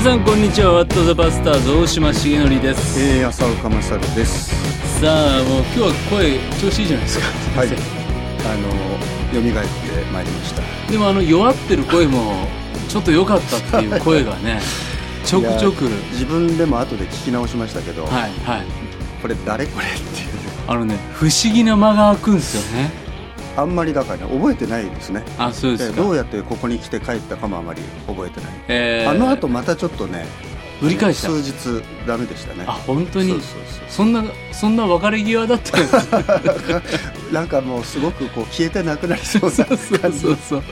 皆さんこんにちは、ワット・ザ・バスターズ大島重則です。浅岡勝です。さあ、もう今日は声調子いいじゃないですか。はい、蘇ってまいりました。でも弱ってる声もちょっと良かったっていう声がねちょくちょく自分でも後で聞き直しましたけど、はいはい、これ誰これっていう不思議な間が空くんですよね。あんまりだから、ね、覚えてないですね。あ、そうですか。どうやってここに来て帰ったかもあまり覚えてない、後またちょっとねぶり返した数日ダメでしたね。あ、本当に。そんな別れ際だったなんかもうすごくこう消えてなくなりそうな感じそう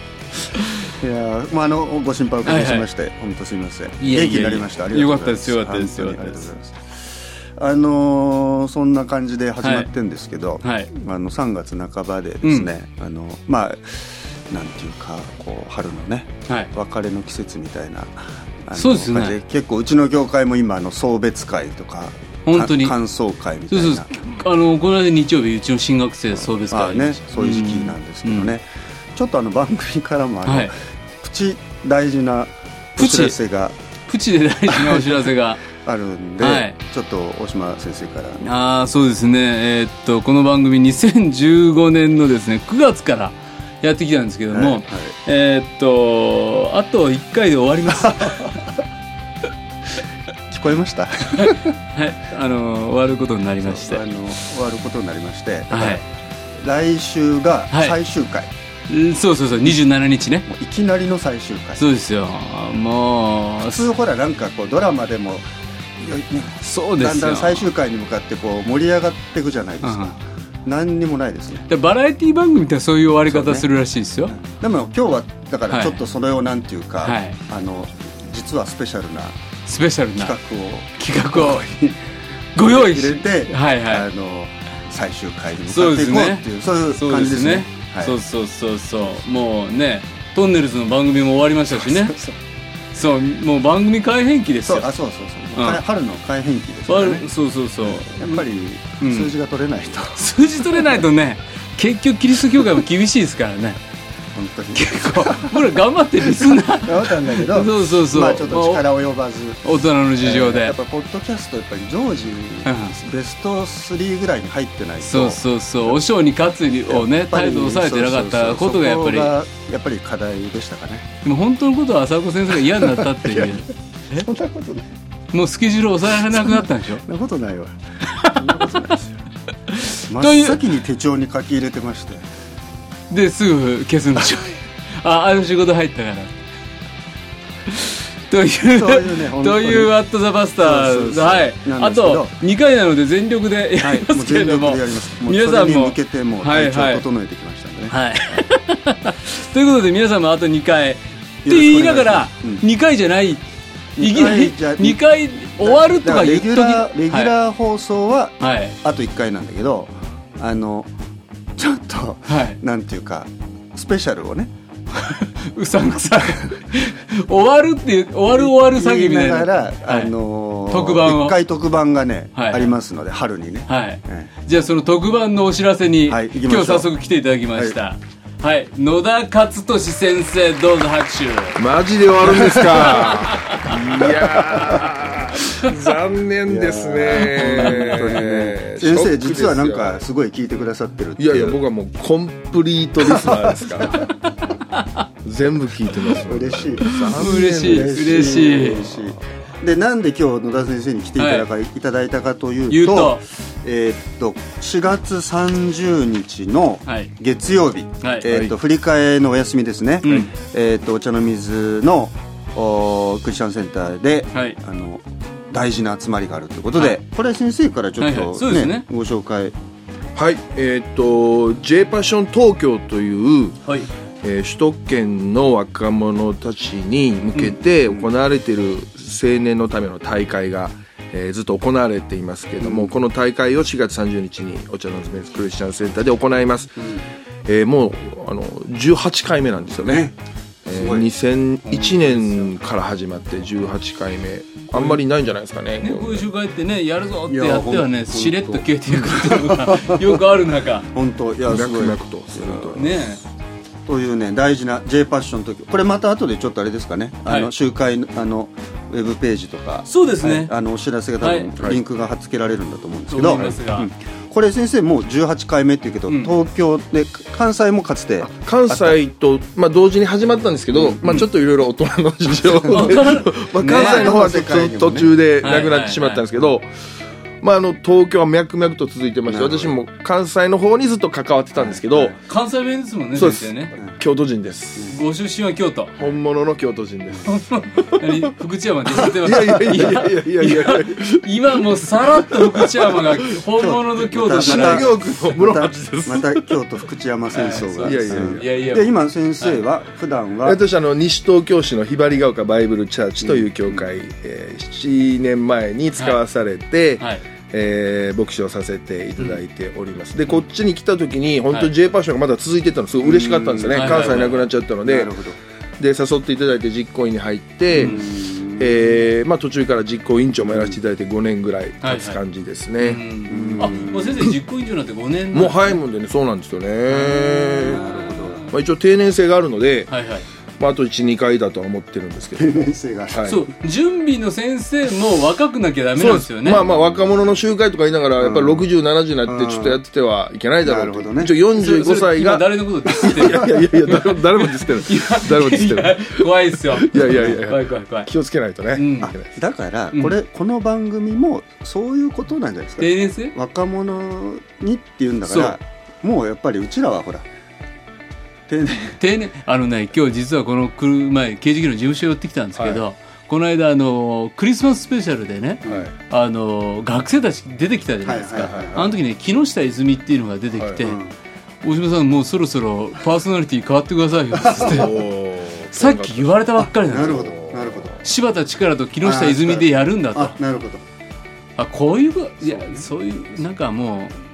いや、まあ、ご心配おかけしまして、はいはい、本当すみません。元気になりました。よかったです。よかったです。そんな感じで始まってるんですけど、はいはい、3月半ばでですね、うん、まあなんていうかこう春のね、はい、別れの季節みたいなそうですね。結構うちの業界も今送別会とか本当に歓送会みたいな。そうそうそう、この間日曜日うちの新学生送別会ありました、ね、そういう時期なんですけどね、うん、ちょっと番組からもはい、プチ大事なお知らせがプチで大事なお知らせがあるんで、はい、ちょっと大島先生から、ね、そうですね、この番組2015年のですね9月からやってきたんですけども、はいはい、あと1回で終わります聞こえました、はいはい、終わることになりまして、終わることになりまして、はい、来週が最終回、はい、そう27日ね。いきなりの最終回。そうですよ。もう普通ほらなんかこうドラマでもそうですよ、だんだん最終回に向かってこう盛り上がっていくじゃないですか、うん、何にもないですね。でバラエティ番組ってそういう終わり方するらしいですよ、ね、でも今日はだからちょっとそれをなんていうか、はい、実はスペシャルな企画をご用意して、はいはい、最終回に向かっていこうっていう、そういう感じですね。はい、そうもうねトンネルズの番組も終わりましたしね。そうもう番組改編期ですよ。そう、春の改編期ですよね。そうやっぱり数字が取れないと、ね結局キリスト教会も厳しいですからね本当に結構ほら頑張ってリスナー頑張ったんだけどそう、まあ、ちょっと力及ばず、大人の事情で、やっぱポッドキャストやっぱり常時ベスト3ぐらいに入ってないと、そうお尚に勝つをね態度を抑えてなかったことがやっぱり課題でしたかね。でも本当のことは浅子先生が嫌になったっていうそんなことない。もうスケジュールを抑えられなくなったんでしょ。そんなことないわそんなことないですよ真っ先に手帳に書き入れてましてですぐ消すんでしょあの仕事入ったからというワット・ザ・バスターズ、はい、あと2回なので全力でやりますけれども、はい、もう皆さんもそれに向けてもう体調整えてきましたんでね、はいはい、ということで皆さんもあと2回って言いながら2回じゃない、いきなり2回終わるとか言っとき、レギュラー放送はあと1回なんだけど、はい、ちょっと、はい、なんていうかスペシャルをねうさんくさ終わる詐欺みたいながら、はい、1回特番がね、はい、ありますので春にね、はいはい、じゃあその特番のお知らせに、はい、今日早速来ていただきました、はいはい、野田勝利先生、どうぞ拍手。マジで終わるんですかいや残念ですね。先生実はなんかすごい聞いてくださってるって。いや僕はもうコンプリートリスナーですから全部聞いてます。嬉しいで、なんで今日野田先生に来ていただいたかというと、4月30日の月曜日、はい、振り替えのお休みですね、はい、お茶の水のクリスチャンセンターで、はい、大事な集まりがあるということで、はい、これ先生からちょっと、ね、はいはいね、ご紹介。はい、J パッション東京という、はい、首都圏の若者たちに向けて行われている青年のための大会が、ずっと行われていますけれども、うん、この大会を4月30日にお茶の水クリスチャンセンターで行います、うん、もう18回目なんですよね。2001年から始まって18回目、あんまりないんじゃないですかね。こういう集会ってね、やるぞってやってはね、しれっと消えていくことがよくある中、本当いやすごいなくとするとね。というね大事な J パッションの時、これまた後でちょっとあれですかね、はい、集会のウェブページとか、そうですね、はい、お知らせが多分、はい、リンクが貼っ付けられるんだと思うんですけど、うん、これ先生もう18回目っていうけど、うん、東京で関西もかつて関西と、まあ、同時に始まったんですけど、うんまあ、ちょっといろいろ大人の事情で、うんまあ、関西の方は、ね、途中でなくなってしまったんですけど、はいはいはいはい、まあ、東京は脈々と続いてまして、私も関西の方にずっと関わってたんですけど、はい、関西弁ですもんね。そうです、ね、京都人です。ご出身は京都、本物の京都人です。福知山って言ってます。いや今もうさらっと福知山が本物の京都じゃない、また京都福知山戦争が、はい、いや今先生は、はい、普段は私西東京市のひばりが丘バイブルチャーチという教会、7年前に使わされて、はいはい、牧師をさせていただいております、うん、でこっちに来た時に本当に J パッションがまだ続いてたのすごい嬉しかったんですよね、関西なくなっちゃったので、で誘っていただいて実行委員に入って、まあ、途中から実行委員長もやらせていただいて5年ぐらい経つ感じですね、はいはい、あ、もう先生実行委員長になって5年もう早いもんでね。そうなんですよね、まあ、一応定年制があるので、はいはい、まあ、あと 1,2 回だとは思ってるんですけど、はい、そう準備の先生も若くなきゃダメなんですよね。まあまあ若者の集会とか言いながらやっぱり60、70になってちょっとやっててはいけないだろうと、ね、45歳が誰のことディスってるいや誰もディスってる怖いですよ。いや怖い気をつけないとね、うん、だからこれ、うん、この番組もそういうことなんじゃないですか。定年制若者にっていうんだからもうやっぱりうちらはほら定年今日実はこの来る前刑事局の事務所寄ってきたんですけど、はい、この間クリスマススペシャルでね、はい、学生たち出てきたじゃないですか、はいはいはいはい、あの時ね木下泉っていうのが出てきて、はいはい、大島さんもうそろそろパーソナリティ変わってくださいよってさっき言われたばっかりなんですよ。なるほど柴田力と木下泉でやるんだと。あ、なるほど。あ、こういういやそういうなんかもう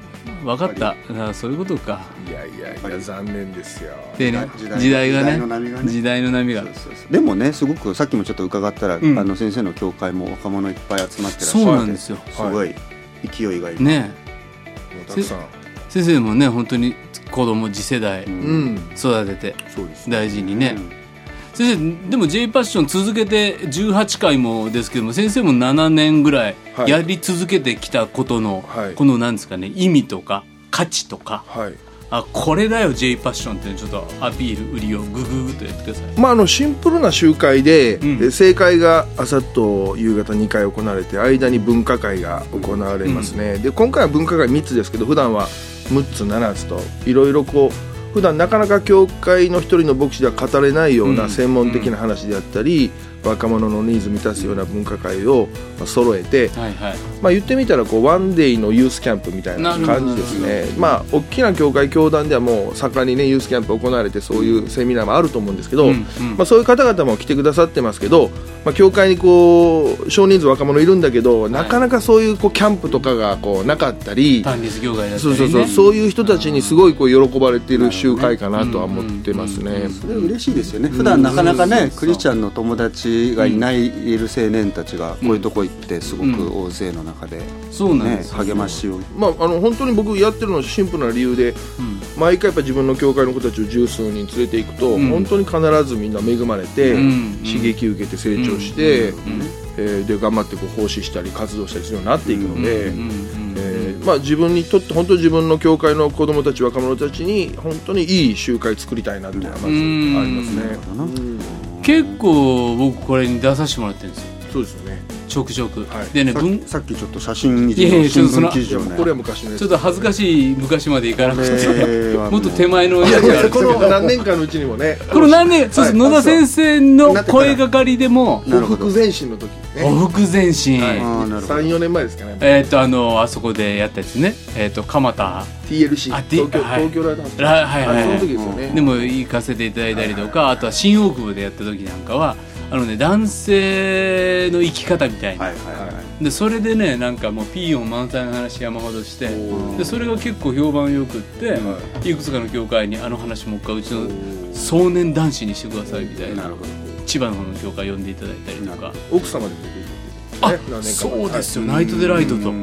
分かったあ、そういうことか。いや残念ですよ、ね、時代の波がね時代の波が。そうでもねすごくさっきもちょっと伺ったら、うん、先生の教会も若者いっぱい集まってらっしゃって、そうなんですよ、すごい勢いがいい、ね、もうたくさん先生もね本当に子供次世代育てて、うん、大事にね、うん、先生でも J パッション続けて18回もですけども、先生も7年ぐらいやり続けてきたことの、はい、この何ですかね、意味とか価値とか、はい、あ、これだよ J パッションっていうのちょっとアピール売りをグググとやってください。まあ、シンプルな集会で、うん、正会が朝と夕方2回行われて、間に文化会が行われますね、うん、で今回は文化会3つですけど普段は6つ7つといろいろこう普段なかなか教会の一人の牧師では語れないような専門的な話であったり、うん、若者のニーズ満たすような文化会を揃えて、はいはい、まあ、言ってみたらこうワンデイのユースキャンプみたいな感じですね。まあ、大きな教会教団ではもう盛んにねユースキャンプ行われてそういうセミナーもあると思うんですけど、うんうん、まあ、そういう方々も来てくださってますけど、まあ、教会にこう少人数若者いるんだけど、はい、なかなかそういう、 こうキャンプとかがこうなかったり、単立業界だったりね、そういう人たちにすごいこう喜ばれている集会かなとは思ってますね、うんうんうん、それ嬉しいですよね。普段なかなかね、そうそうそう、クリスチャンの友達がいない、うん、いる青年たちがこういうとこ行ってすごく大勢の中で、ね、うんうん、励ましを、まあ、本当に僕やってるのはシンプルな理由で、うん、毎回やっぱ自分の教会の子たちを十数人連れていくと、うん、本当に必ずみんな恵まれて、うん、刺激受けて成長して、うんうんうん、で頑張ってこう奉仕したり活動したりするようになっていくので、まあ、自分にとって本当に自分の教会の子どもたち若者たちに本当にいい集会作りたいなっていうのはまずありますね。結構僕これに出させてもらってるんですよ。そうですよね、ちょくちょく、はい、でね、さっきちょっと写真に、ね、新聞記事をね、これは昔のやつ、ね、ちょっと恥ずかしい昔までいかなくて、もっと手前のやつがあるんですけど、この何年かのうちにもね、この何年、そう、はい、野田先生の声がかりでもおふく前進の時ね、おふく前進、はい、3,4 年前ですかね、あそこでやったやつね、蒲田 TLC 東京ライトハウス、はいはいはい、その時ですよね、でも行かせていただいたりとか、あとは新大久保でやった時なんかはね、男性の生き方みたいな、はいはいはい、でそれでね、なんかもうピーヨン満載の話山ほどして、でそれが結構評判よくって、はい、いくつかの教会にあの話もう一回うちの壮年男子にしてくださいみたいな、千葉の方の教会呼んでいただいたりとか、奥様で出ていただいて、ね、あ、そうですよ、ナイトデライトと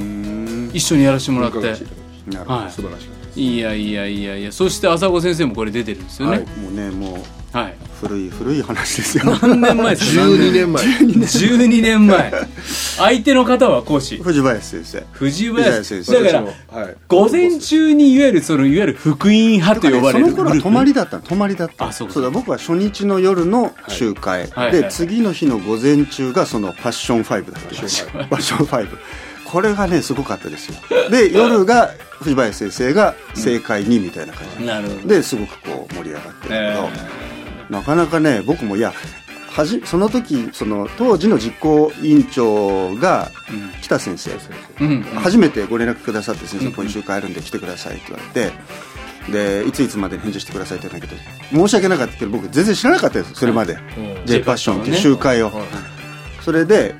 一緒にやらせてもらって、なるほど、はい、素晴らしいです。いやいやいやいや、そして浅子先生もこれ出てるんですよね、はい、もうねもう、はい、古い話ですよ。何年前ですか？12年前相手の方は講師藤林先生だから、はい、午前中にいわゆる福音派と呼ばれる、ね、その頃は泊まりだったあ、そうだ、僕は初日の夜の集会、はいはい、で、はい、次の日の午前中がそのパッション5だった。パッション5これがねすごかったですよ。で夜が藤林先生が正解にみたいな感じ、うん、なるほど。ですごくこう盛り上がってるけど、なかなかね僕もいやその時その当時の実行委員長が北先生、うん、初めてご連絡くださって先生、うん、今週帰るんで来てくださいって言われて、でいついつまでに返事してくださいって言うんだけど、申し訳なかったけど僕全然知らなかったですそれまで、うん、J パッションっていう集会を、うん、それで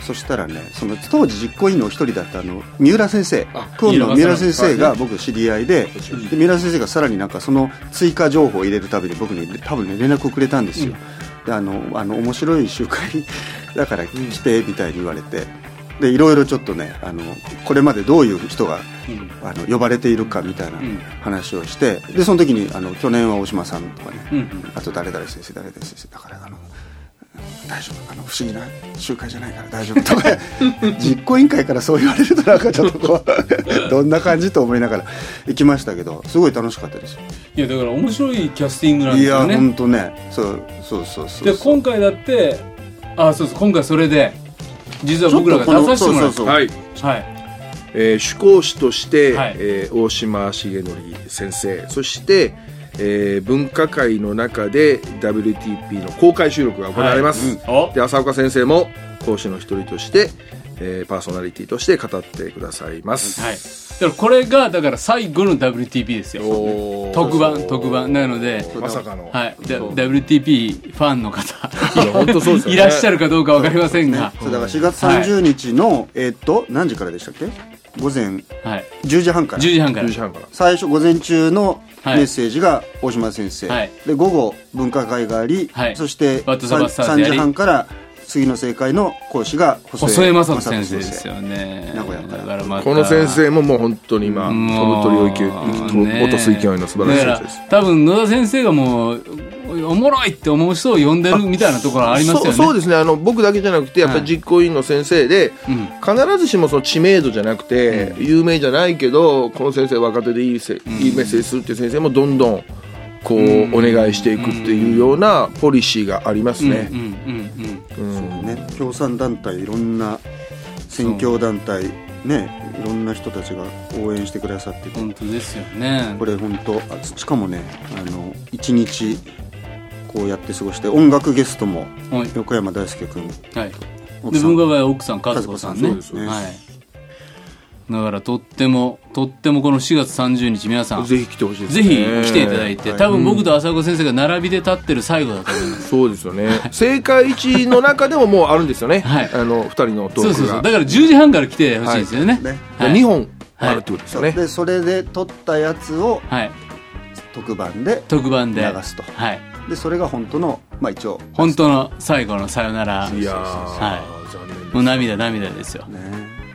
そしたらねその当時実行委員の一人だった三浦先生、久遠の三浦先生が僕知り合い で三浦先生がさらになんかその追加情報を入れるたびに僕に多分ね連絡をくれたんですよ、うん、で面白い集会だから来てみたいに言われて、でいろいろちょっとねこれまでどういう人が、うん、呼ばれているかみたいな話をして、でその時に去年は大島さんとかね、うん、あと誰々先生だから大丈夫不思議な集会じゃないから大丈夫とか実行委員会からそう言われるとなんかちょっとこうどんな感じと思いながら行きましたけど、すごい楽しかったですよ。いやだから面白いキャスティングなんですよね。いや本当ね、そうで今回だってそう今回それで実は僕らが出させてもらった、はいはい主講師として、はい大島重則先生、そして文化会の中で WTP の公開収録が行われます、はいうん、で浅岡先生も講師の一人として、パーソナリティとして語ってくださいます、はい、だからこれがだから最後の WTP ですよ。特番なのでまさかの、はい、WTP ファンの方本当そうです、ね、いらっしゃるかどうか分かりませんが、そうだから4月30日の、はい、何時からでしたっけ？午前10時半から最初午前中のメッセージが大島先生、はい、で午後文化会があり、はい、そして3時半から次の正解の講師が細江正人先生ですよね。名古屋からこの先生ももう本当に今飛ぶ鳥を落とす勢いの素晴らしい先生です。多分野田先生がもうおもろいって思う人を呼んでるみたいなところありますよね。そうですね、僕だけじゃなくてやっぱり実行委員の先生で、はいうん、必ずしもその知名度じゃなくて、うん、有名じゃないけどこの先生若手でいいメッセージするっていう先生もどんどんこうお願いしていくっていうようなポリシーがありますね。共産団体いろんな選挙団体、ね、いろんな人たちが応援してくださって本当ですよね。これ本当しかもね1日こうやって過ごして音楽ゲストも横山大輔君、はい、で文化会は奥さん和子さんね、はい、だからとってもこの4月30日皆さんぜひ来てほしいですね。ぜひ来ていただいて、はい、多分僕と浅子先生が並びで立ってる最後だと思います、うん、そうですよね正解1の中でももうあるんですよね、はい、2人のトークがそうだから10時半から来てほしいですよね、はいねはい、2本あるってことですよね、はい、でそれで撮ったやつを特番で流すと、はいでそれが本当の、まあ、一応本当の最後のさよなら。いや、はい、残念です。もう涙ですよ、ね、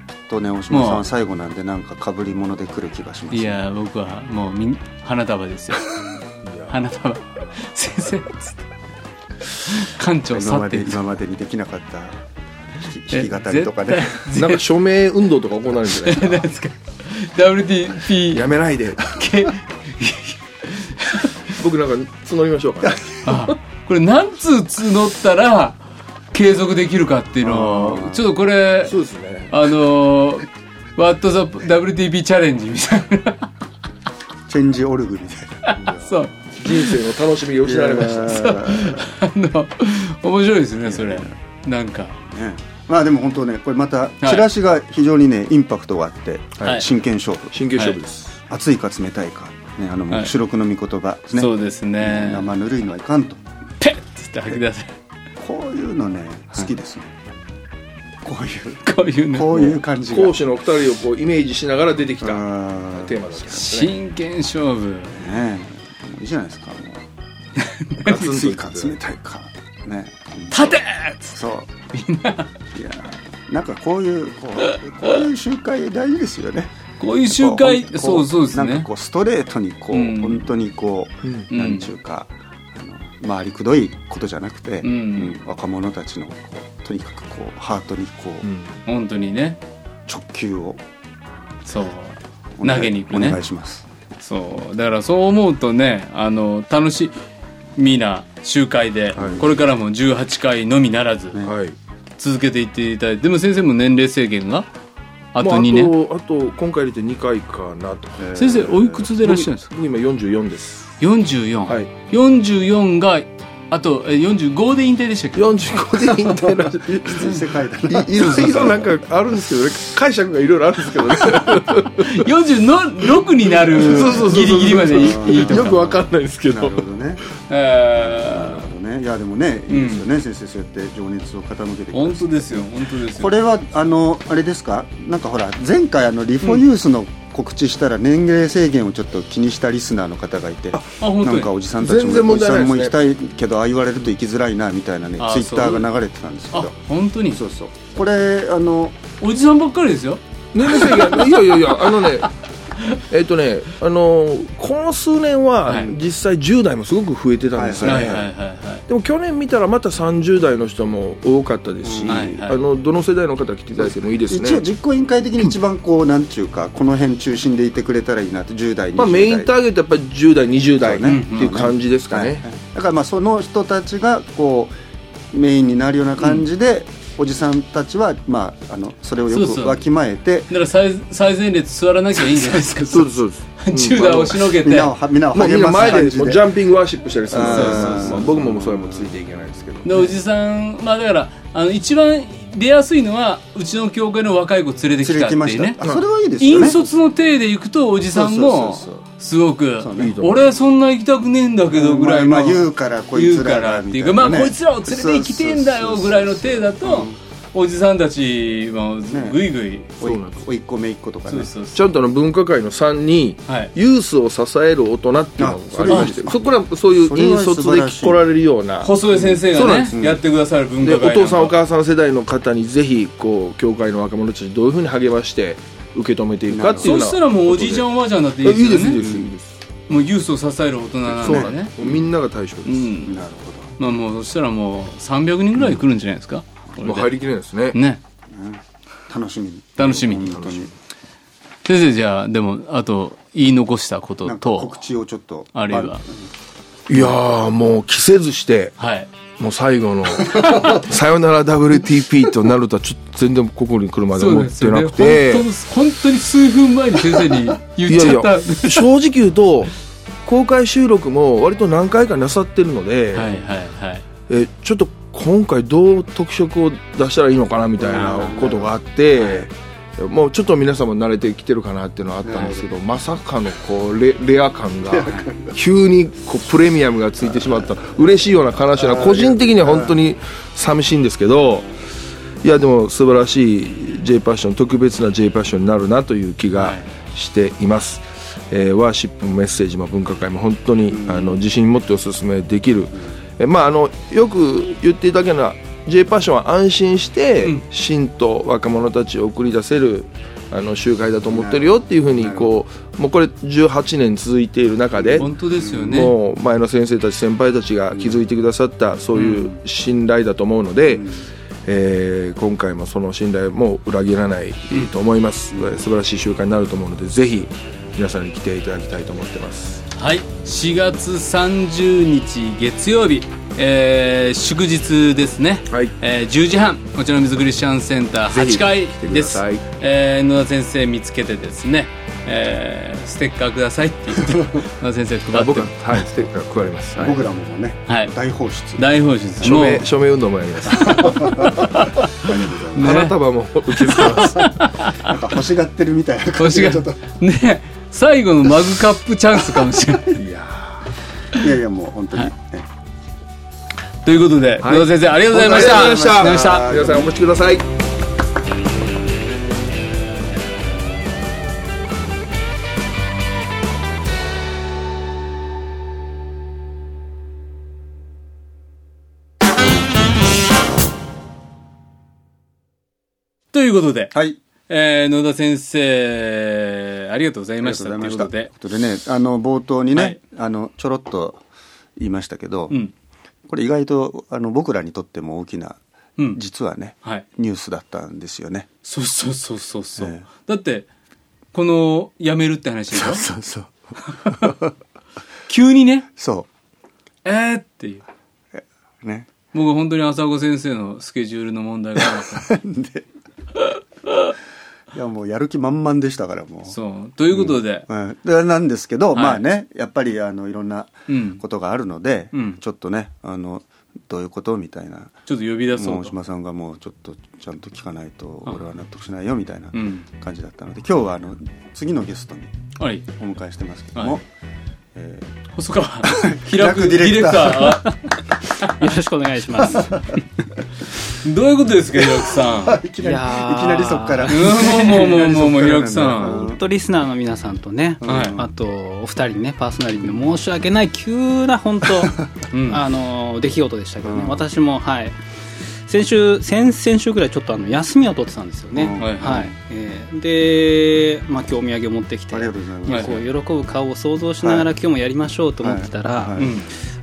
きっとね大島さん最後なんでなんか被り物で来る気がします、ね、いや僕はもう花束ですよ花束先生館長去って今までにできなかった弾き語りとかねなんか署名運動とか行われるんじゃないですかWTP やめないで僕なんか募りましょうか、ね、これ何通募ったら継続できるかっていうのをちょっとこれそうです、ね、ワット・ザ・ WTP チャレンジみたいなチェンジオルグみたいなそう人生の楽しみを失われましたそう面白いですねそれなんか、ねまあ、でも本当ねこれまたチラシが非常にね、はい、インパクトがあって、はい、真剣勝負です、はい、熱いか冷たいかね、主録の御言葉ですね、はい、そうですね生ぬるいのはいかんとペッって吐き出すこういうのね好きですね、はい、こういう感じが講師の2人をこうイメージしながら出てきたテーマだったんですね。真剣勝負、ね、いいじゃないですかもうガツンか冷たいか、ね、立てそうみんないやなんかこういう集会大事ですよねこういう集会、そうそうですね。なんかこうストレートにこう、うん、本当にこう、うん、なんちゅうか回りくどいことじゃなくて、うんうん、若者たちのこうとにかくこうハートにこう、うん、本当にね直球をそう投げに行くね。お願いします。そうだからそう思うとね、楽しみな集会で、はい、これからも18回のみならず、はい、続けていっていただいて、でも先生も年齢制限があと2年、まあ、あと今回入れて2回かなと。先生おいくつでいらっしゃるんですか？今44です。44、はい、44があと45で引退でしたっけ？45で引退らしい。きつい世界だな。いろいろなんかあるんですけどね、解釈がいろいろあるんですけどね。46になるギリギリまでいいとかよく分かんないですけど。なるほどね。いやでもね、いいですよね、うん、先生そうやって情熱を傾けて。本当ですよ、本当ですよ。これはあれですか？なんかほら前回リフォニュースの告知したら年齢制限をちょっと気にしたリスナーの方がいて、なんかおじさんたちもおじさんも行きたいけどああ言われると行きづらいなみたいなね、ツイッターが流れてたんですけど、本当にそうそう、これおじさんばっかりですよ。年齢制限いやいやいやね。この数年は実際10代もすごく増えてたんですね。でも去年見たらまた30代の人も多かったですし、うんはいはい、どの世代の方来ていただいてもいいですね。一応実行委員会的に一番こうなんていうかこの辺中心でいてくれたらいいなって10代20代、まあ、メインターゲットやっぱり10代20代、ねうん、っていう感じですかね、うんうんはいはい、だからまあその人たちがこうメインになるような感じで、うんおじさんたちは、まあ、それをよくわきまえてそうそうだから 最前列座らなきゃいいんじゃないですか。そうそうそう中が押しのけてみんなを励ます前でジャンピングワーシップしたりするそう僕もそれもついていけないですけどでおじさん、まあ、だから一番出やすいのはうちの教会の若い子連れてきたっていうね。それはいいですよね。引率の体で行くとおじさんもすごく俺はそんな行きたくねえんだけどぐらいの言うからこいつらっていうかまあこいつらを連れてきてんだよぐらいの体だとおじさんたちもぐいぐいおいっ子めいっ子とかねちゃんと文化会の3にユースを支える大人っていうのがありましてそこからそういう引率で来られるような細江先生がねやってくださる文化会お父さんお母さん世代の方にぜひこう教会の若者たちどういうふうに励まして受け止めているかっていうのはそしたらもうおじいちゃんおばあちゃんだっていいですよね。いいですいいですもうユースを支える大人なんでねみんなが対象です、うん、なるほど、まあ、もうそしたらもう300人ぐらい来るんじゃないですか、うん、もう入りきれないです ね、うん、楽しみに楽しみに本当に先生じゃあでもあと言い残したことと告知をちょっとあるいはいやーもう着せずして、はい、もう最後のさよなら WTP となるとはちょっと全然ここに来るまで思ってなくて、ね、本当に数分前に先生に言っちゃったいやいや正直言うと公開収録も割と何回かなさってるので、はいはいはい、ちょっと今回どう特色を出したらいいのかなみたいなことがあって、はいはいはいもうちょっと皆さんも慣れてきてるかなっていうのはあったんですけど、はい、まさかのこう レア感が急にこうプレミアムがついてしまった嬉しいような悲しいような個人的には本当に寂しいんですけどいやでも素晴らしい J パッション特別な J パッションになるなという気がしています、ワーシップもメッセージも文化会も本当に自信持っておすすめできる、まあ、よく言っていただけるのはJ パッションは安心して信徒若者たちを送り出せる集会だと思ってるよっていうふうにもうこれ18年続いている中で本当ですよねもう前の先生たち先輩たちが築いてくださったそういう信頼だと思うので今回もその信頼も裏切らないと思います素晴らしい集会になると思うのでぜひ皆さんに来ていただきたいと思ってます。はい4月30日月曜日祝日ですね、はい10時半こちらの水クリスチャンセンター8階です、野田先生見つけてですね、ステッカーくださいって言って野田先生配って僕は、はい、ステッカー配ります、はい、僕らもね、はい、大放出署名運動もやります花束も受け付けますなんか欲しがってるみたいな感じがちょっとね最後のマグカップチャンスかもしれないいやもう本当に、はいということで、野田先生ありがとうございました。ありがとうございました。皆さんお持ちください。ということで、はい野田先生ありがとうございましたということで、ね、冒頭にね、はい、ちょろっと言いましたけど、うん、これ意外と僕らにとっても大きな、うん、実はね、はい、ニュースだったんですよね。そうそうそうそうそう、だってこの辞めるって話でしょ。そうそうそう急にね、そうっていう、ね、僕本当に朝子先生のスケジュールの問題があったでいやもうやる気満々でしたからもう。そうということで、うんうん、なんですけど、はい、まあねやっぱりいろんなことがあるので、うん、ちょっとねどういうことみたいな、ちょっと呼び出そうと、もう大島さんがもうちょっとちゃんと聞かないと俺は納得しないよみたいな感じだったので、うん、今日は次のゲストにお迎えしてますけども、はい、細川開くディレクターよろしくお願いしますどういうことですか平久さんいきなりそっからもう平久さん、本当リスナーの皆さんとね、はい、あとお二人ねパーソナリティの申し訳ない急な本当、うん、出来事でしたけどね、うん、私もはい先々週ぐらいちょっと休みを取ってたんですよね、うん、はいはい、で、まあ、今日お土産を持ってきてこう喜ぶ顔を想像しながら今日もやりましょうと思ってたら、はいはいはい、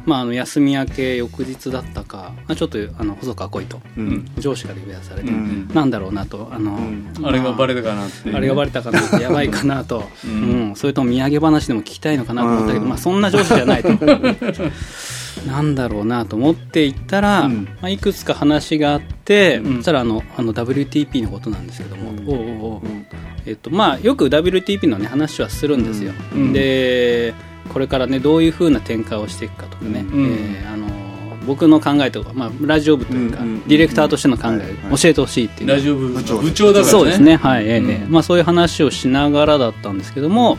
まあ、休み明け翌日だったかちょっと細川来いと、うん、上司から呼び出されて、うん、なんだろうなとうんまあ、あれがバレたかなって、あれがバレたかなってやばいかなと、うんうん、それとも土産話でも聞きたいのかなと思ったけど、うん、まあ、そんな上司じゃないとなんだろうなと思っていったら、うん、まあ、いくつか話があって、うん、そしたらWTP のことなんですけども、うん、まあ、よく WTP の、ね、話はするんですよ、うん、でこれから、ね、どういう風な展開をしていくかとかね、うん、僕の考えとか、まあ、ラジオ部というか、うんうんうん、ディレクターとしての考えを、はい、教えてほしいっていう、ラジオ部部長だからね、そうですね、はい、まあ、そういう話をしながらだったんですけども、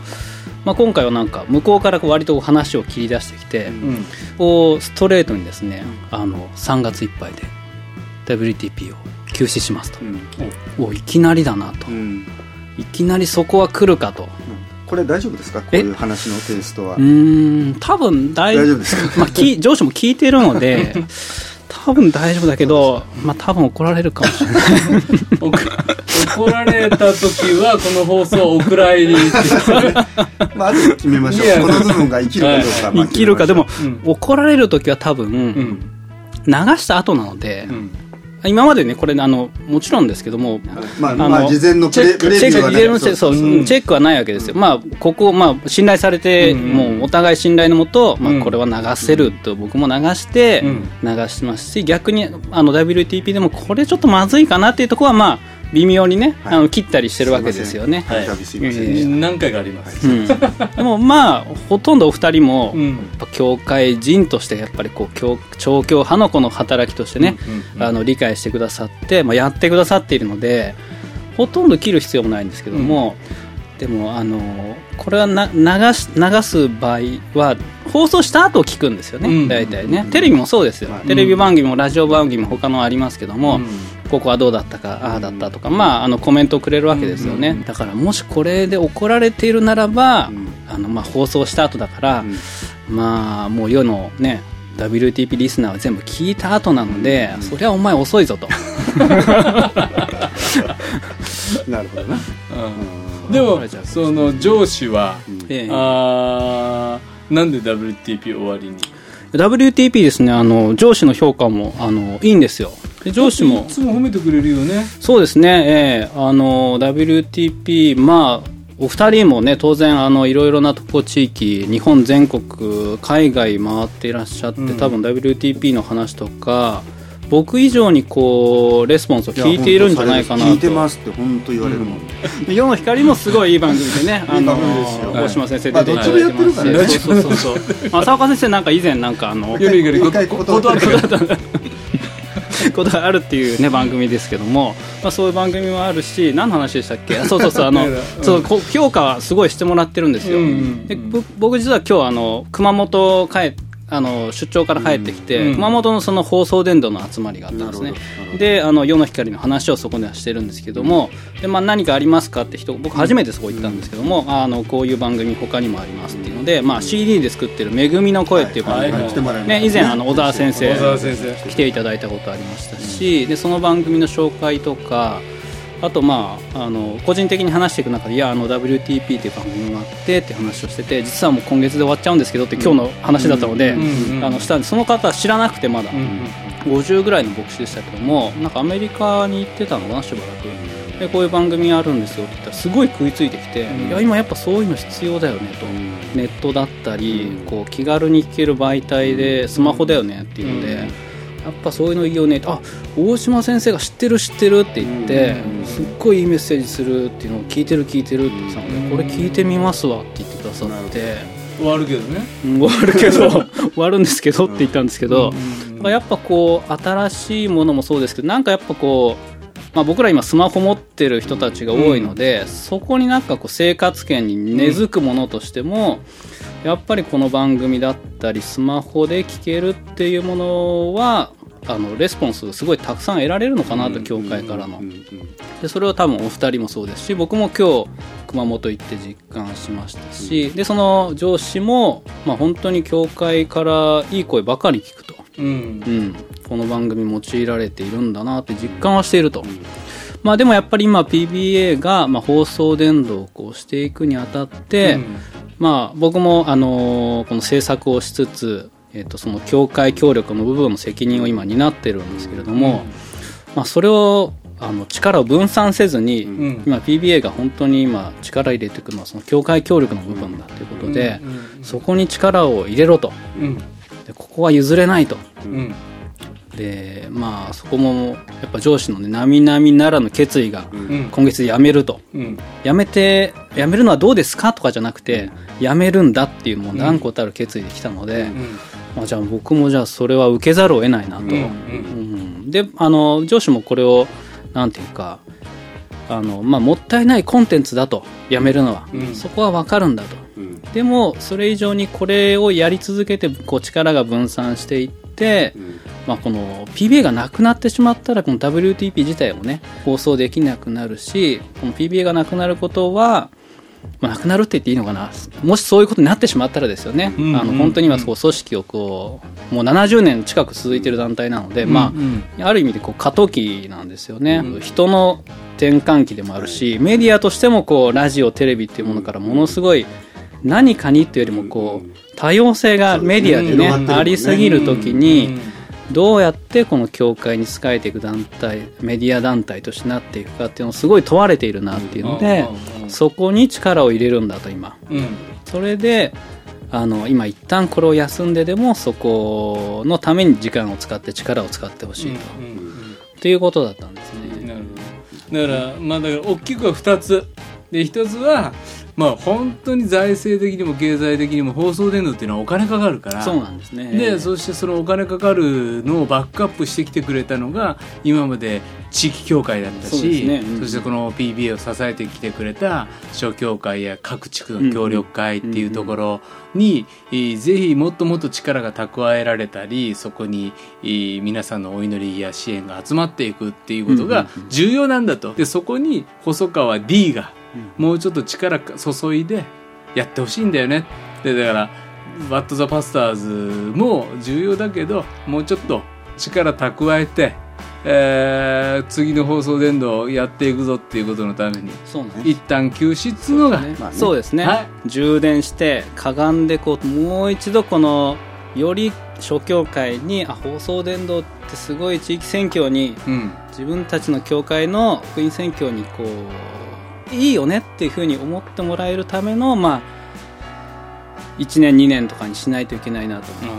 まあ、今回はなんか向こうから割と話を切り出してきて、うん、こうストレートにですね、3月いっぱいで WTP を休止しますと、うん、いきなりだなと、うん、いきなりそこは来るかと、うん、これ大丈夫ですか、こういう話のテイストは。多分大丈夫ですか、まあ、上司も聞いてるので多分大丈夫だけど、まあ、多分怒られるかもしれない怒られた時はこの放送お蔵入りって、まあ、後で決めましょう、この部分が生きるかどうか、生きるか、でも、うん、怒られる時は多分、うん、流した後なので、うん、今までねこれもちろんですけども、まあまあ、事前のチェックはないわけですよ、うん、まあ、ここ、まあ、信頼されて、うんうん、もうお互い信頼のもと、まあ、これは流せると僕も流して、うん、流しますし、逆にWTP でもこれちょっとまずいかなっていうところは、まあ、微妙にね、はい、切ったりしてるわけですよね、はいはい、何回かあります、うん、でもまあほとんどお二人も、うん、やっぱ教会人としてやっぱりこう調教派の子の働きとしてね、うんうん、理解してくださって、まあ、やってくださっているのでほとんど切る必要もないんですけども、うん、でもこれは流す場合は放送した後聞くんですよね、うん、大体ね、うん、テレビもそうですよ、うん、テレビ番組もラジオ番組も他のありますけども、うん、ここはどうだったか、ああだったとか、まあ、コメントをくれるわけですよね、うん、だからもしこれで怒られているならば、うん、まあ、放送した後だから、うん、まあ、もう世の、ね、WTP リスナーは全部聞いた後なので、うん、そりゃお前遅いぞとなるほどな、うん、でもその上司は、うん、なんで WTP 終わりに、WTP ですね、上司の評価もいいんですよ。で上司もいつも褒めてくれるよね。そうですね、WTP、まあ、お二人もね当然いろいろなとこ地域日本全国海外回っていらっしゃって、うん、多分 WTP の話とか僕以上にこうレスポンスを聞いているんじゃないかなと。聞いてますって本当言われるもん、うん、世の光もすごいいい番組でね大島先生出ていただいてますし、はい、まあ、どっちもやってるからね。浅岡先生なんか以前なんかことあるっていうね番組ですけども、まあ、そういう番組もあるし、何の話でしたっけそうそうそうそう評価はすごいしてもらってるんですよ、うんうんうん、で僕実は今日熊本帰って出張から帰ってきて、うん、熊本のその放送伝道の集まりがあったんですね。で世の光の話をそこではしてるんですけども、うん、で、まあ、何かありますかって僕初めてそこ行ったんですけども、うん、こういう番組他にもありますっていうので、まあ、CD で作ってるめぐみの声っていう番組、はいはいはい、ね、以前小沢先生来ていただいたことありましたし、でその番組の紹介とかあとまあ、個人的に話していく中で、いやWTP という番組があってって話をしてて、実はもう今月で終わっちゃうんですけどって今日の話だったので、したんで、その方知らなくてまだ、50ぐらいの牧師でしたけども、なんかアメリカに行ってたのかな、しばらくで、こういう番組あるんですよって言ったらすごい食いついてきて、いや今やっぱそういうの必要だよねと、ネットだったりこう気軽に聴ける媒体でスマホだよねっていうので、やっぱそういうのいいよねって、あ、大島先生が知ってるって言って、すっごいいいメッセージするっていうのを聞いてるって言ってたので、これ聞いてみますわって言ってくださって、終わるけどね、終わるんですけどって言ったんですけど、だからやっぱこう新しいものもそうですけど、なんかやっぱこう、まあ、僕ら今スマホ持ってる人たちが多いので、そこになんかこう生活圏に根付くものとしても、やっぱりこの番組だったりスマホで聴けるっていうものはレスポンスがすごいたくさん得られるのかなと、教会からので、それは多分お二人もそうですし、僕も今日熊本行って実感しましたし、でその上司も、まあ、本当に教会からいい声ばかり聞くと、この番組用いられているんだなって実感はしていると。まあ、でもやっぱり今 PBA が放送伝道をこうしていくにあたって、まあ、僕もこの制作をしつつ、その教会協力の部分の責任を今担っているんですけれども、まあ、それを力を分散せずに、今 PBA が本当に今力を入れていくのはその教会協力の部分だということで、そこに力を入れろと、でここは譲れないと、でまあ、そこもやっぱ上司の、ね、並々ならぬ決意が、今月辞めると、辞めるのはどうですかとかじゃなくて、辞めるんだっていう、もう断固たる決意できたので、まあ、じゃあ僕もじゃあそれは受けざるを得ないなと、で上司もこれをなんていうかまあ、もったいないコンテンツだと、辞めるのは、そこは分かるんだと、でもそれ以上にこれをやり続けてこう力が分散していって、まあ、この PBA がなくなってしまったらこの WTP 自体もね放送できなくなるし、この PBA がなくなることは、まあ、なくなるって言っていいのかな、もしそういうことになってしまったらですよね、本当に今こう組織をこうもう70年近く続いている団体なので、まあ、ある意味でこう過渡期なんですよね、人の転換期でもあるし、メディアとしてもこうラジオテレビっていうものからものすごい何かにっていうよりもこう多様性がメディアでねありすぎるときに、どうやってこの教会に仕えていく団体、メディア団体としてなっていくかっていうのをすごい問われているなっていうので、そこに力を入れるんだと今、それで今一旦これを休んででもそこのために時間を使って力を使ってほしいということだったんですね。なるほど。だから大きくは2つで、1つはまあ、本当に財政的にも経済的にも放送伝道っていうのはお金かかるから、そうなんですね。でそしてそのお金かかるのをバックアップしてきてくれたのが今まで地域協会だったし、 そしてこの PBA を支えてきてくれた諸教会や各地区の協力会っていうところに、ぜひもっともっと力が蓄えられたり、そこに皆さんのお祈りや支援が集まっていくっていうことが重要なんだと。でそこに細川 D がもうちょっと力注いでやってほしいんだよね。でだからワット・ザ・バスターズも重要だけど、もうちょっと力蓄えて、次の放送伝道をやっていくぞっていうことのために、そうなんです、一旦休止っていうのがそうですね、充電してかがんでこう、もう一度このより諸教会に放送伝道ってすごい地域選挙に、自分たちの教会の福音選挙にこういいよねっていう風に思ってもらえるための、まあ、1年2年とかにしないといけないなと思っ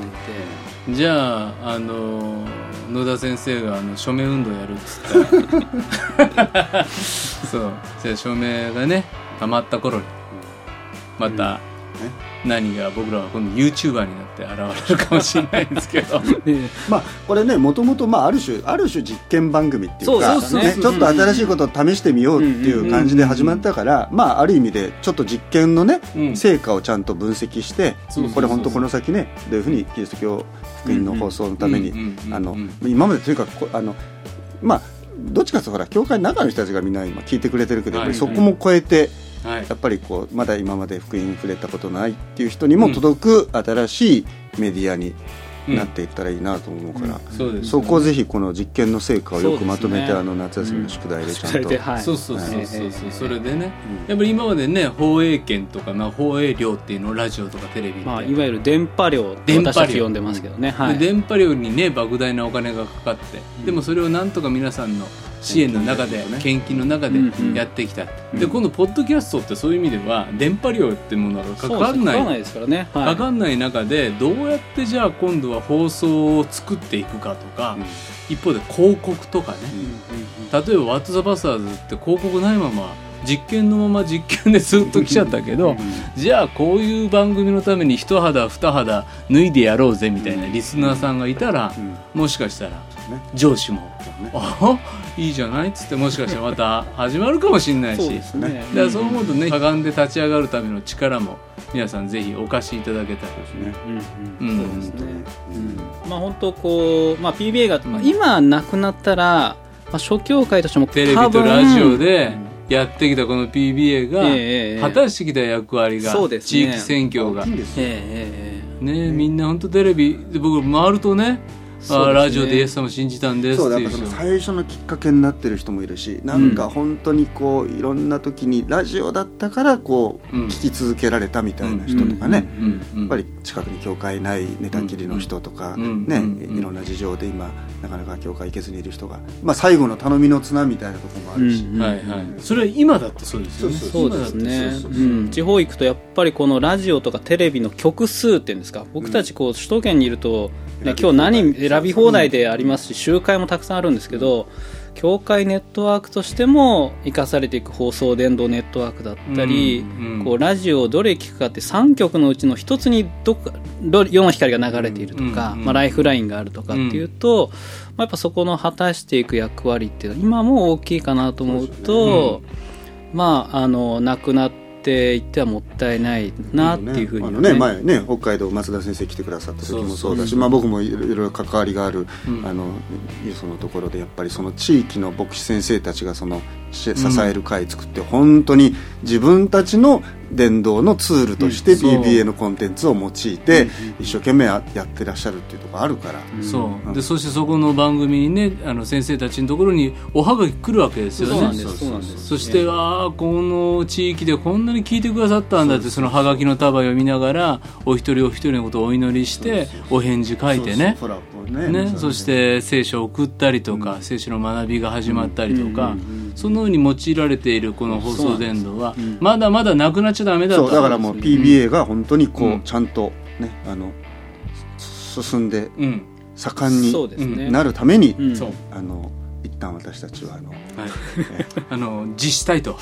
ていて、じゃあ野田先生が署名運動やるっつったそうじゃあ署名がねたまった頃にまた、何が僕らは今度 YouTuber になって現れるかもしれないんですけどまあこれね、もともとある種実験番組っていうか、ちょっと新しいことを試してみようっていう感じで始まったから、まあある意味でちょっと実験のね、成果をちゃんと分析して、これ本当この先ね、どういうふうにキリスト教福音の放送のために今までというか、まあどっちかというとほら教会の中の人たちがみんな今聞いてくれてるけど、そこも超えて、やっぱりこうまだ今まで福音に触れたことないっていう人にも届く新しいメディアになっていったらいいなと思うから、うん、 そうですね、そこをぜひこの実験の成果をよくまとめて、ね、あの夏休みの宿題でちゃんと、うんはい、そうそうそうそう、それでね、うん、やっぱり今までね放映権とか、まあ、放映量っていうのをラジオとかテレビって、まあ、いわゆる電波量って私たち呼んでますけどね、はい、電波量にね莫大なお金がかかって、うん、でもそれをなんとか皆さんの支援の中で、献金の中でやってきた、うんうん、で今度ポッドキャストってそういう意味では電波量ってものがかかんない、かかんないですからね、はい、かかんない中でどうやってじゃあ今度は放送を作っていくかとか、うん、一方で広告とかね、うんうん、例えばワット・ザ・バスターズって広告ないまま実験のまま実験でずっと来ちゃったけど、うん、じゃあこういう番組のために一肌二肌脱いでやろうぜみたいなリスナーさんがいたら、うんうん、もしかしたら上司も、ね、あいいじゃないっつってもしかしたらまた始まるかもしれないしそうですね、だからそう思うとね、かがんで立ち上がるための力も皆さんぜひお貸しいただけたらですね。まあ本当こう、まあ、PBA が、まあ、今なくなったら、まあ、諸教会としてもテレビとラジオで、うんやってきたこの PBA が果たしてきた役割が、地域選挙がね、みんな本当テレビで僕回るとね、あラジオでイエス様信じたんですっていう人、そうだからその最初のきっかけになってる人もいるし、なんか本当にこういろんな時にラジオだったからこう聞き続けられたみたいな人とかね、やっぱり近くに教会ない寝たきりの人とかね、いろんな事情で今なかなか教会行けずにいる人が、まあ、最後の頼みの綱みたいなところもあるし、うんはいはい、それは今だってそうですよね。そうですね。地方行くとやっぱりこのラジオとかテレビの局数っていうんですか、僕たちこう首都圏にいると、ね、今日何選び放題でありますし、集会もたくさんあるんですけど、教会ネットワークとしても生かされていく放送伝道ネットワークだったり、うんうん、こうラジオをどれ聞くかって3局のうちの1つにどっか世の光が流れているとか、うんうんまあ、ライフラインがあるとかっていうと、うんまあ、やっぱそこの果たしていく役割っていうのは今も大きいかなと思うと、うん、まあなくなってって言ってはもったいないなっていうふうに、ね前ね、北海道松田先生来てくださった時もそうだし、そうそう、まあ、僕もいろいろ関わりがある、うん、そのところでやっぱりその地域の牧師先生たちがその支える会作って、うん、本当に自分たちの伝道のツールとして PBA のコンテンツを用いて一生懸命やってらっしゃるっていうところがあるから、うん、そうで、そしてそこの番組にね、先生たちのところにおはがき来るわけですよね。そうなんです、そうなんです。そしてこの地域でこんなに聞いてくださったんだって、そのはがきの束読みながらお一人お一人のことをお祈りしてお返事書いてね、そして聖書を送ったりとか、うん、聖書の学びが始まったりとか、うんうんうん、そのように用いられているこの放送伝道はまだまだなくなっちゃダメだと。だからもう PBA が本当にこう、うん、ちゃんと、ね、進んで盛んになるために、うんうん、一旦私たちははい、実したいと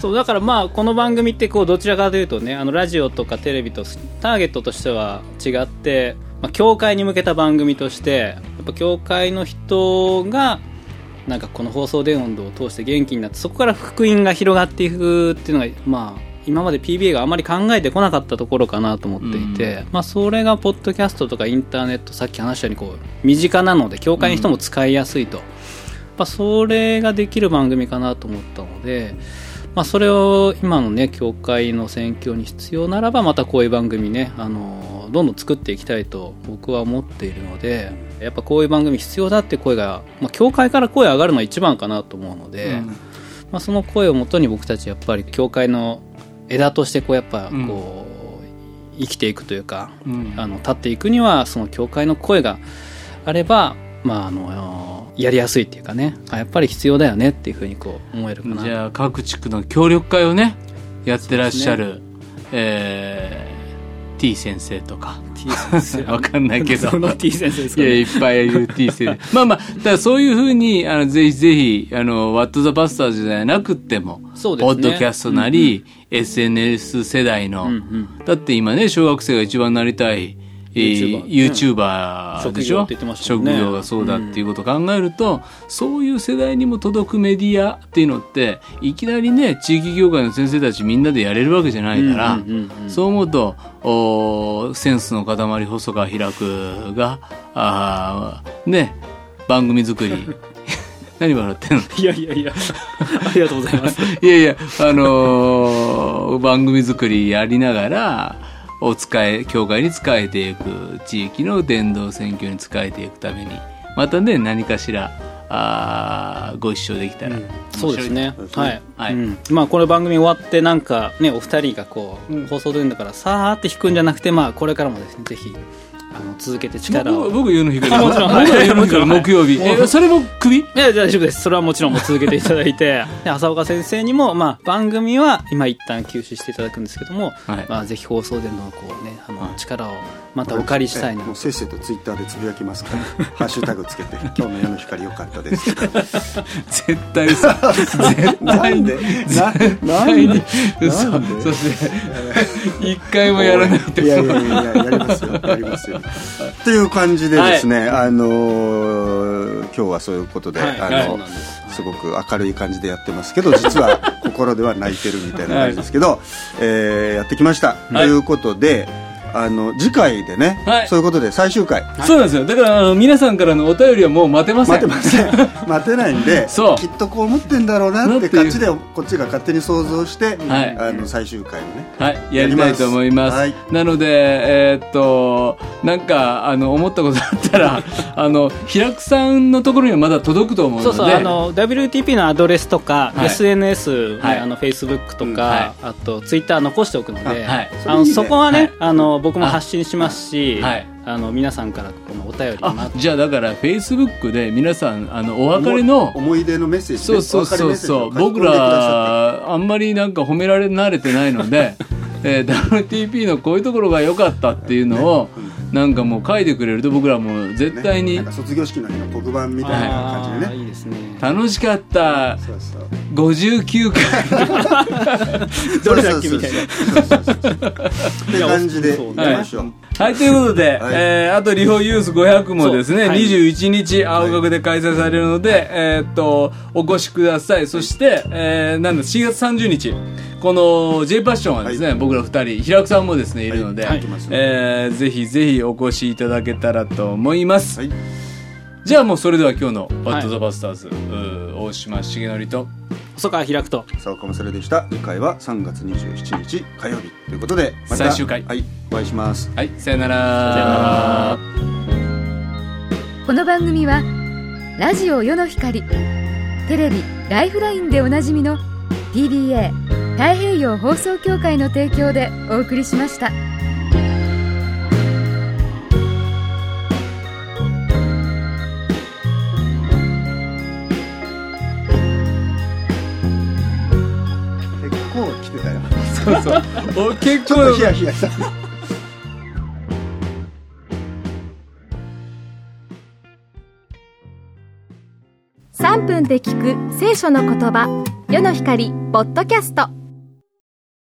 そうだから、まあこの番組ってこうどちらかというとね、ラジオとかテレビとターゲットとしては違って、まあ、教会に向けた番組としてやっぱ教会の人がなんかこの放送伝道を通して元気になって、そこから福音が広がっていくっていうのが、まあ今まで PBA があまり考えてこなかったところかなと思っていて、まあそれがポッドキャストとかインターネット、さっき話したようにこう身近なので教会の人も使いやすいと、まあそれができる番組かなと思ったので、まあそれを今のね教会の宣教に必要ならば、またこういう番組ねどんどん作っていきたいと僕は思っているので、やっぱこういう番組必要だって声が、まあ、教会から声上がるのが一番かなと思うので、うんまあ、その声をもとに僕たちやっぱり教会の枝としてこうやっぱこう生きていくというか、うん、立っていくにはその教会の声があれば、まあやりやすいっていうかね、やっぱり必要だよねっていうふうにこう思えるかな。じゃあ各地区の協力会をねやってらっしゃる、ねT 先生とかわかんないけどT 先生ですか、ね、いっぱいいる T 先生まあまあだからそういうふうにぜひぜひワット・ザ・バスターズじゃなくても、ね、ポッドキャストなり、うんうん、SNS 世代の、うんうん、だって今ね小学生が一番なりたい YouTuber、うん、でしょ、職業って言ってましたもんね、職業がそうだっていうことを考えると、うん、そういう世代にも届くメディアっていうのっていきなりね地域業界の先生たちみんなでやれるわけじゃないから、うんうんうんうん、そう思うとセンスの塊細川開くがね番組作り何笑ってんの、いやいやいやありがとうございますいやいや番組作りやりながら教会に使えていく、地域の伝道宣教に使えていくために、またね、何かしらご一緒できたら、うん、そうですね、はい、はい、うん、まあこの番組終わってなんかね、お二人がこう、うん、放送でんだからさーって弾くんじゃなくて、まあこれからもですね、ぜひ続けて力を。僕言うの光る。僕は木曜日。それも首？いや、大丈夫です。それはもちろんも続けていただいて、で朝岡先生にも、まあ、番組は今一旦休止していただくんですけども、はい、まあ、ぜひ放送でのこうね、はい、力をまたお借りしたいな。もうせっせとツイッターでつぶやきますから、ハッシュタグつけて今日の夜の光良かったです。絶対さ、なんでなんでそして一回もやらないと。いやいやいや、やりますよ、やりますよ。という感じでですね、はい、今日はそういうことで、はい、すごく明るい感じでやってますけど、実は心では泣いてるみたいな感じですけど、はい、やってきました、はい、ということで、次回でね、はい、そういうことで最終回、はい、そうなんですよ。だから皆さんからのお便りはもう待てません、待てないんできっとこう思ってんだろうなって感じで、こっちが勝手に想像して、はい、最終回をね、はい、やりたいと思います、はい、なので、なんか思ったことあったら平久さんのところにはまだ届くと思うので、そうそう、WTP のアドレスとか、はい、SNS、はい、Facebook とか、うん、はい、あと Twitter 残しておくので、はい、そこはね、はい、僕も発信しますし、はい、皆さんからこのお便りあ、じゃあだからフェイスブックで皆さんお別れの思い出のメッセージ、そうそうそうそう、僕らあんまりなんか褒められ慣れてないので、WTP のこういうところが良かったっていうのをなんかもう書いてくれると、僕らもう絶対に、ね、なんか卒業式の日の黒板みたいな感じで ね、 いいですね、楽しかった、うん、そうそう、59回どれだっけみたいなって感じでいきましょう、はいはい、ということで、はい、あとリホユース500もですね、はい、21日青学で開催されるので、はい、お越しください。そして、なんだ、4月30日この J パッションはですね、はい、僕ら2人、平久さんもですねいるので、はいはい、ぜひぜひお越しいただけたらと思います、はい、じゃあもうそれでは今日のワット・ザ・バスターズ、はい、大島重則と細川開くと佐岡勝でした。次回は3月27日火曜日ということで、また最終回、はい、お会いします。はい、さよなら、さよなら。この番組はラジオ世の光、テレビライフラインでおなじみの PBA 太平洋放送協会の提供でお送りしました。そうそうお結構ちょっとヒヤヒヤした3分で聞く聖書の言葉、世の光ポッドキャスト。